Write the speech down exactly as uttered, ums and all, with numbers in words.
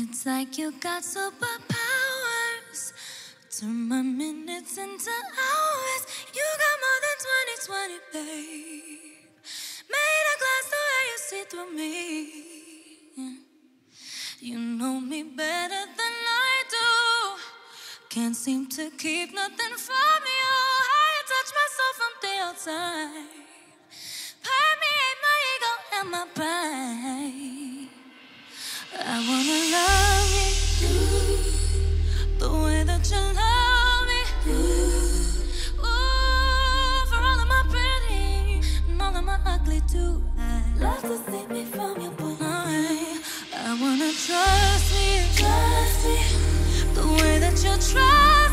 It's like you got superpowers. Turn my minutes into hours. You got more than twenty twenty, babe. Made a glass the way you see through me. Yeah. You know me better than I do. Can't seem to keep nothing from you. I touch myself from the outside. Permeate my ego and my pride. I wanna love you the way that you love me. Ooh, for all of my pretty and all of my ugly too. I love to see me from your point of view. I wanna trust me, trust me the way that you trust me.